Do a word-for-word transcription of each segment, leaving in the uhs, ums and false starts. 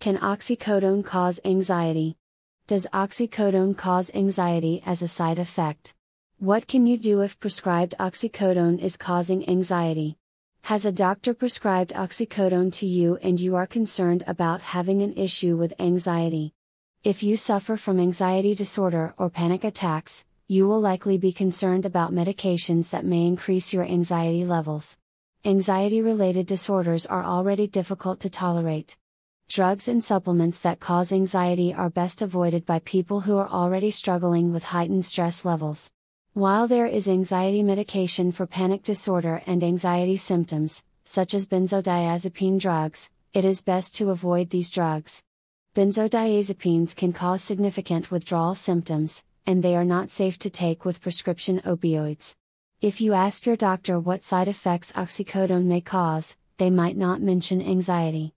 Can oxycodone cause anxiety? Does oxycodone cause anxiety as a side effect? What can you do if prescribed oxycodone is causing anxiety? Has a doctor prescribed oxycodone to you and you are concerned about having an issue with anxiety? If you suffer from anxiety disorder or panic attacks, you will likely be concerned about medications that may increase your anxiety levels. Anxiety-related disorders are already difficult to tolerate. Drugs and supplements that cause anxiety are best avoided by people who are already struggling with heightened stress levels. While there is anxiety medication for panic disorder and anxiety symptoms, such as benzodiazepine drugs, it is best to avoid these drugs. Benzodiazepines can cause significant withdrawal symptoms, and they are not safe to take with prescription opioids. If you ask your doctor what side effects oxycodone may cause, they might not mention anxiety.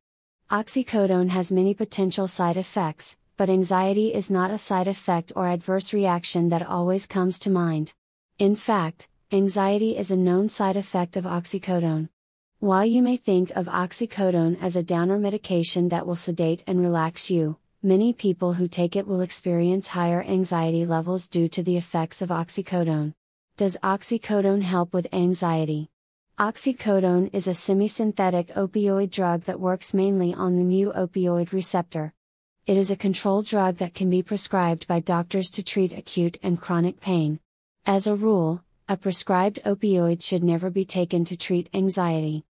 Oxycodone has many potential side effects, but anxiety is not a side effect or adverse reaction that always comes to mind. In fact, anxiety is a known side effect of oxycodone. While you may think of oxycodone as a downer medication that will sedate and relax you, many people who take it will experience higher anxiety levels due to the effects of oxycodone. Does oxycodone help with anxiety? Oxycodone is a semi-synthetic opioid drug that works mainly on the mu-opioid receptor. It is a controlled drug that can be prescribed by doctors to treat acute and chronic pain. As a rule, a prescribed opioid should never be taken to treat anxiety.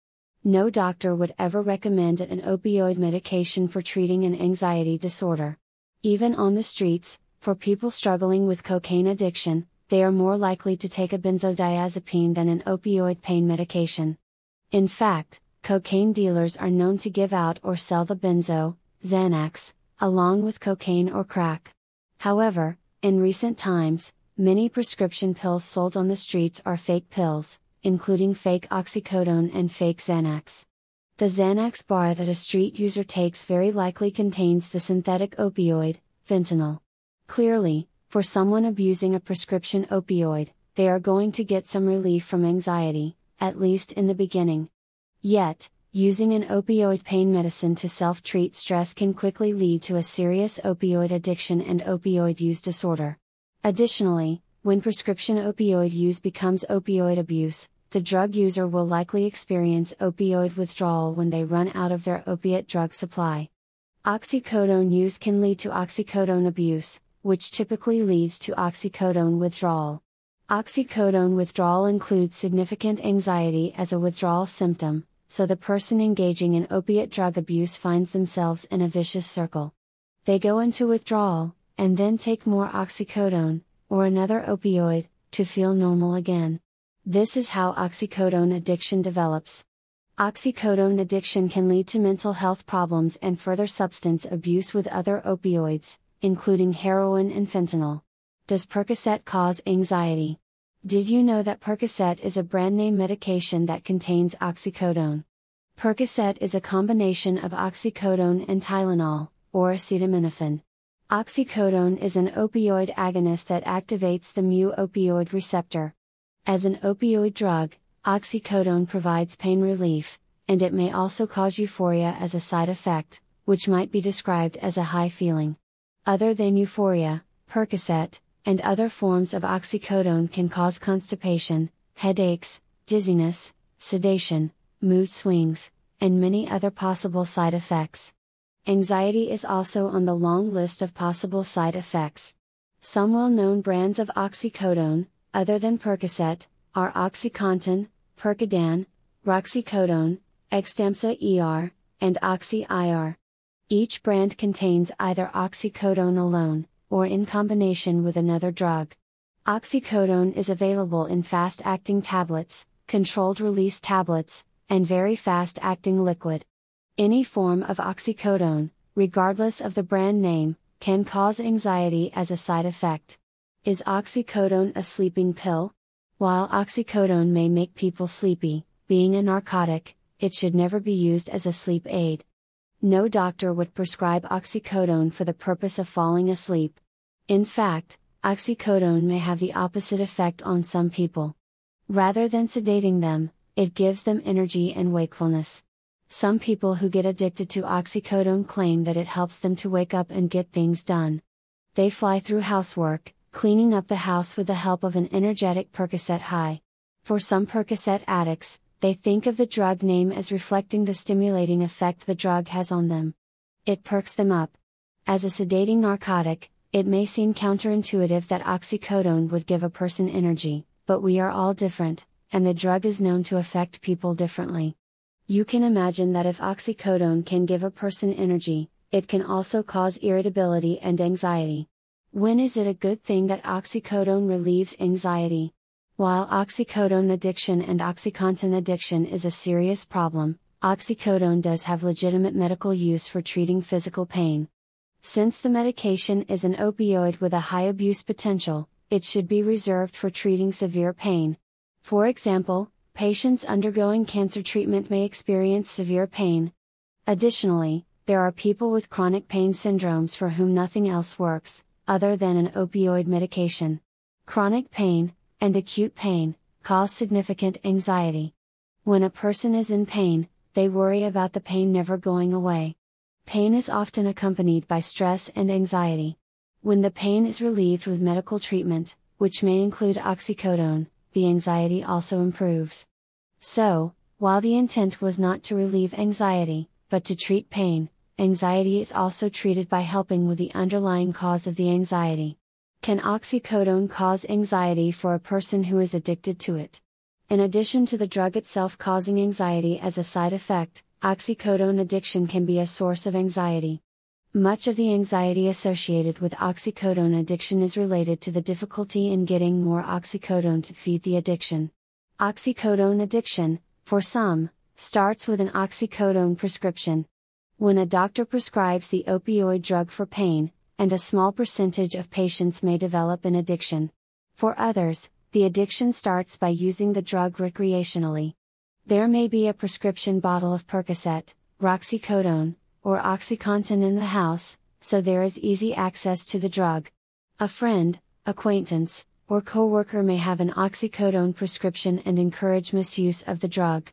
No doctor would ever recommend an opioid medication for treating an anxiety disorder. Even on the streets, for people struggling with cocaine addiction, they are more likely to take a benzodiazepine than an opioid pain medication. In fact, cocaine dealers are known to give out or sell the benzo, Xanax, along with cocaine or crack. However, in recent times, many prescription pills sold on the streets are fake pills, including fake oxycodone and fake Xanax. The Xanax bar that a street user takes very likely contains the synthetic opioid, fentanyl. Clearly, for someone abusing a prescription opioid, they are going to get some relief from anxiety, at least in the beginning. Yet, using an opioid pain medicine to self-treat stress can quickly lead to a serious opioid addiction and opioid use disorder. Additionally, when prescription opioid use becomes opioid abuse, the drug user will likely experience opioid withdrawal when they run out of their opiate drug supply. Oxycodone use can lead to oxycodone abuse, which typically leads to oxycodone withdrawal. Oxycodone withdrawal includes significant anxiety as a withdrawal symptom, so the person engaging in opiate drug abuse finds themselves in a vicious circle. They go into withdrawal, and then take more oxycodone, or another opioid, to feel normal again. This is how oxycodone addiction develops. Oxycodone addiction can lead to mental health problems and further substance abuse with other opioids, including heroin and fentanyl. Does Percocet cause anxiety? Did you know that Percocet is a brand-name medication that contains oxycodone? Percocet is a combination of oxycodone and Tylenol, or acetaminophen. Oxycodone is an opioid agonist that activates the mu-opioid receptor. As an opioid drug, oxycodone provides pain relief, and it may also cause euphoria as a side effect, which might be described as a high feeling. Other than euphoria, Percocet, and other forms of oxycodone can cause constipation, headaches, dizziness, sedation, mood swings, and many other possible side effects. Anxiety is also on the long list of possible side effects. Some well-known brands of oxycodone, other than Percocet, are OxyContin, Percodan, Roxicodone, Endocet E R, and OxyIR. Each brand contains either oxycodone alone, or in combination with another drug. Oxycodone is available in fast-acting tablets, controlled-release tablets, and very fast-acting liquid. Any form of oxycodone, regardless of the brand name, can cause anxiety as a side effect. Is oxycodone a sleeping pill? While oxycodone may make people sleepy, being a narcotic, it should never be used as a sleep aid. No doctor would prescribe oxycodone for the purpose of falling asleep. In fact, oxycodone may have the opposite effect on some people. Rather than sedating them, it gives them energy and wakefulness. Some people who get addicted to oxycodone claim that it helps them to wake up and get things done. They fly through housework, cleaning up the house with the help of an energetic Percocet high. For some Percocet addicts, they think of the drug name as reflecting the stimulating effect the drug has on them. It perks them up. As a sedating narcotic, it may seem counterintuitive that oxycodone would give a person energy, but we are all different, and the drug is known to affect people differently. You can imagine that if oxycodone can give a person energy, it can also cause irritability and anxiety. When is it a good thing that oxycodone relieves anxiety? While oxycodone addiction and OxyContin addiction is a serious problem, oxycodone does have legitimate medical use for treating physical pain. Since the medication is an opioid with a high abuse potential, it should be reserved for treating severe pain. For example, patients undergoing cancer treatment may experience severe pain. Additionally, there are people with chronic pain syndromes for whom nothing else works, other than an opioid medication. Chronic pain and acute pain cause significant anxiety. When a person is in pain, they worry about the pain never going away. Pain is often accompanied by stress and anxiety. When the pain is relieved with medical treatment, which may include oxycodone, the anxiety also improves. So, while the intent was not to relieve anxiety, but to treat pain, anxiety is also treated by helping with the underlying cause of the anxiety. Can oxycodone cause anxiety for a person who is addicted to it? In addition to the drug itself causing anxiety as a side effect, oxycodone addiction can be a source of anxiety. Much of the anxiety associated with oxycodone addiction is related to the difficulty in getting more oxycodone to feed the addiction. Oxycodone addiction, for some, starts with an oxycodone prescription. When a doctor prescribes the opioid drug for pain, and a small percentage of patients may develop an addiction. For others, the addiction starts by using the drug recreationally. There may be a prescription bottle of Percocet, Roxicodone, or OxyContin in the house, so there is easy access to the drug. A friend, acquaintance, or coworker may have an oxycodone prescription and encourage misuse of the drug.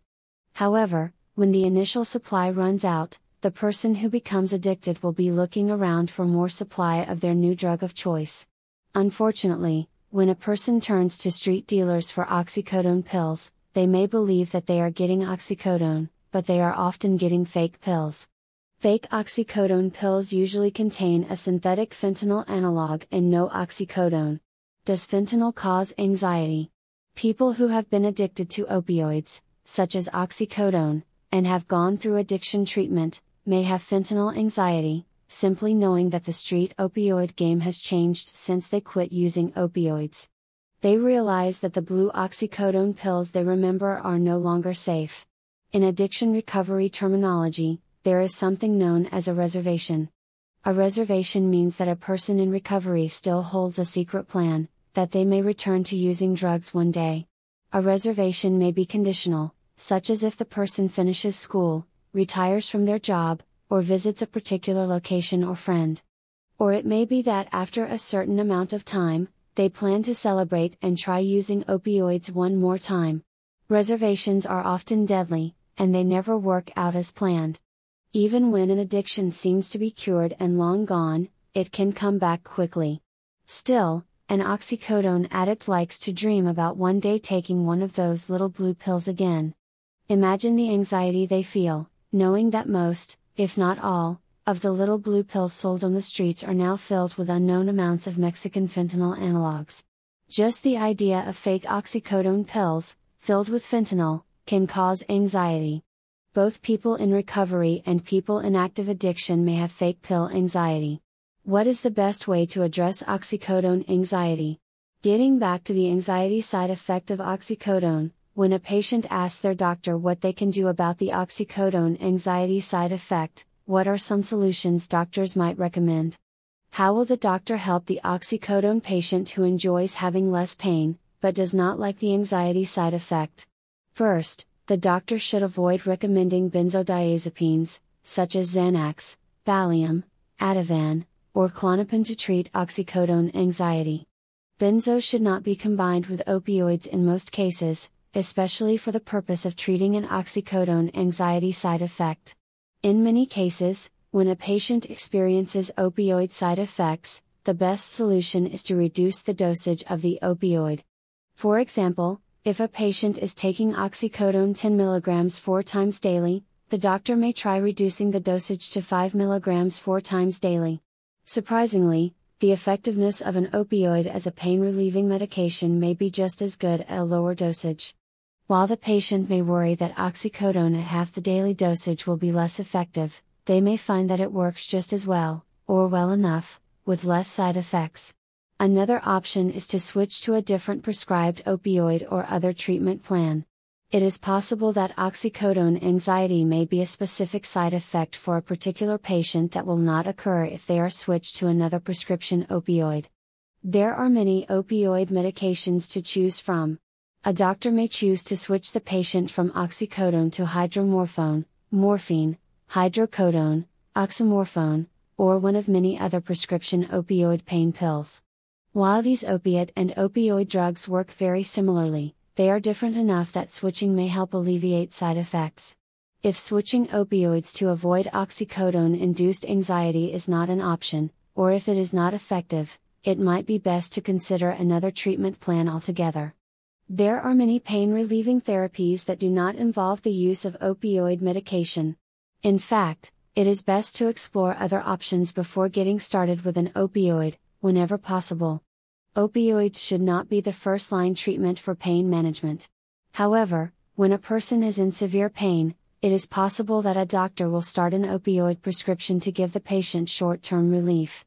However, when the initial supply runs out, the person who becomes addicted will be looking around for more supply of their new drug of choice. Unfortunately, when a person turns to street dealers for oxycodone pills, they may believe that they are getting oxycodone, but they are often getting fake pills. Fake oxycodone pills usually contain a synthetic fentanyl analog and no oxycodone. Does fentanyl cause anxiety? People who have been addicted to opioids, such as oxycodone, and have gone through addiction treatment, may have fentanyl anxiety, simply knowing that the street opioid game has changed since they quit using opioids. They realize that the blue oxycodone pills they remember are no longer safe. In addiction recovery terminology, there is something known as a reservation. A reservation means that a person in recovery still holds a secret plan, that they may return to using drugs one day. A reservation may be conditional, such as if the person finishes school, retires from their job, or visits a particular location or friend. Or it may be that after a certain amount of time, they plan to celebrate and try using opioids one more time. Reservations are often deadly, and they never work out as planned. Even when an addiction seems to be cured and long gone, it can come back quickly. Still, an oxycodone addict likes to dream about one day taking one of those little blue pills again. Imagine the anxiety they feel, knowing that most, if not all, of the little blue pills sold on the streets are now filled with unknown amounts of Mexican fentanyl analogs. Just the idea of fake oxycodone pills, filled with fentanyl, can cause anxiety. Both people in recovery and people in active addiction may have fake pill anxiety. What is the best way to address oxycodone anxiety? Getting back to the anxiety side effect of oxycodone, when a patient asks their doctor what they can do about the oxycodone anxiety side effect, what are some solutions doctors might recommend? How will the doctor help the oxycodone patient who enjoys having less pain, but does not like the anxiety side effect? First, the doctor should avoid recommending benzodiazepines, such as Xanax, Valium, Ativan, or Klonopin to treat oxycodone anxiety. Benzos should not be combined with opioids in most cases, especially for the purpose of treating an oxycodone anxiety side effect. In many cases, when a patient experiences opioid side effects, the best solution is to reduce the dosage of the opioid. For example, if a patient is taking oxycodone ten milligrams four times daily, the doctor may try reducing the dosage to five milligrams four times daily. Surprisingly, the effectiveness of an opioid as a pain-relieving medication may be just as good at a lower dosage. While the patient may worry that oxycodone at half the daily dosage will be less effective, they may find that it works just as well, or well enough, with less side effects. Another option is to switch to a different prescribed opioid or other treatment plan. It is possible that oxycodone anxiety may be a specific side effect for a particular patient that will not occur if they are switched to another prescription opioid. There are many opioid medications to choose from. A doctor may choose to switch the patient from oxycodone to hydromorphone, morphine, hydrocodone, oxymorphone, or one of many other prescription opioid pain pills. While these opiate and opioid drugs work very similarly, they are different enough that switching may help alleviate side effects. If switching opioids to avoid oxycodone-induced anxiety is not an option, or if it is not effective, it might be best to consider another treatment plan altogether. There are many pain-relieving therapies that do not involve the use of opioid medication. In fact, it is best to explore other options before getting started with an opioid, whenever possible. Opioids should not be the first-line treatment for pain management. However, when a person is in severe pain, it is possible that a doctor will start an opioid prescription to give the patient short-term relief.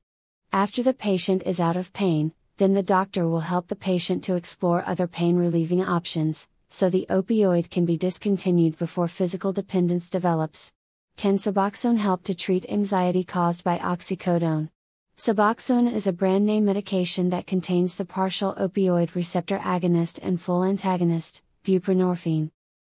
After the patient is out of pain, then the doctor will help the patient to explore other pain-relieving options, so the opioid can be discontinued before physical dependence develops. Can Suboxone help to treat anxiety caused by oxycodone? Suboxone is a brand-name medication that contains the partial opioid receptor agonist and full antagonist, buprenorphine.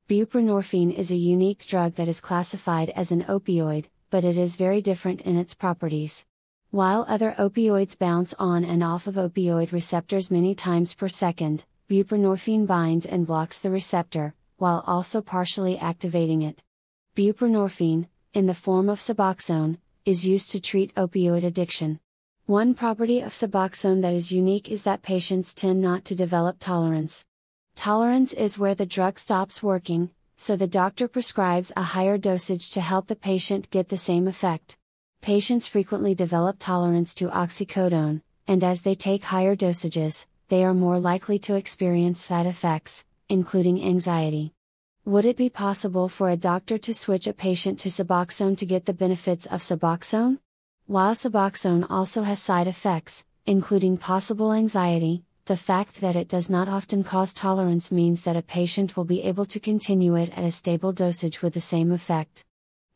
Buprenorphine is a unique drug that is classified as an opioid, but it is very different in its properties. While other opioids bounce on and off of opioid receptors many times per second, buprenorphine binds and blocks the receptor, while also partially activating it. Buprenorphine, in the form of Suboxone, is used to treat opioid addiction. One property of Suboxone that is unique is that patients tend not to develop tolerance. Tolerance is where the drug stops working, so the doctor prescribes a higher dosage to help the patient get the same effect. Patients frequently develop tolerance to oxycodone, and as they take higher dosages, they are more likely to experience side effects, including anxiety. Would it be possible for a doctor to switch a patient to Suboxone to get the benefits of Suboxone? While Suboxone also has side effects, including possible anxiety, the fact that it does not often cause tolerance means that a patient will be able to continue it at a stable dosage with the same effect.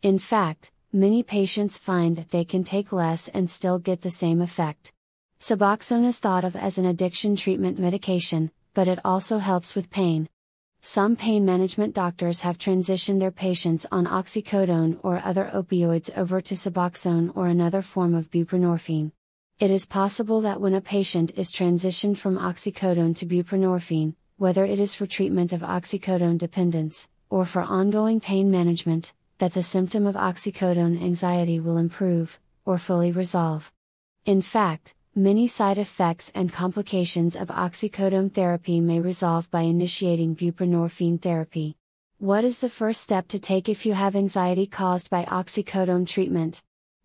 In fact, many patients find that they can take less and still get the same effect. Suboxone is thought of as an addiction treatment medication, but it also helps with pain. Some pain management doctors have transitioned their patients on oxycodone or other opioids over to Suboxone or another form of buprenorphine. It is possible that when a patient is transitioned from oxycodone to buprenorphine, whether it is for treatment of oxycodone dependence, or for ongoing pain management, that the symptom of oxycodone anxiety will improve, or fully resolve. In fact, many side effects and complications of oxycodone therapy may resolve by initiating buprenorphine therapy. What is the first step to take if you have anxiety caused by oxycodone treatment?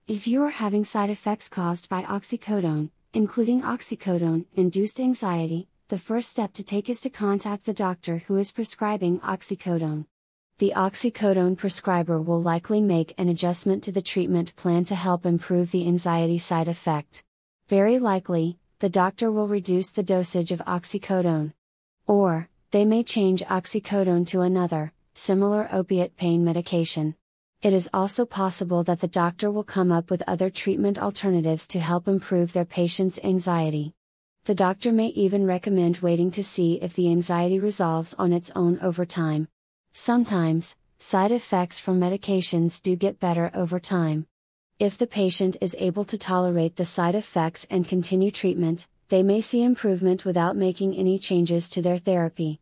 If you are having side effects caused by oxycodone, including oxycodone-induced anxiety, the first step to take is to contact the doctor who is prescribing oxycodone. The oxycodone prescriber will likely make an adjustment to the treatment plan to help improve the anxiety side effect. Very likely, the doctor will reduce the dosage of oxycodone. Or, they may change oxycodone to another, similar opiate pain medication. It is also possible that the doctor will come up with other treatment alternatives to help improve their patient's anxiety. The doctor may even recommend waiting to see if the anxiety resolves on its own over time. Sometimes, side effects from medications do get better over time. If the patient is able to tolerate the side effects and continue treatment, they may see improvement without making any changes to their therapy.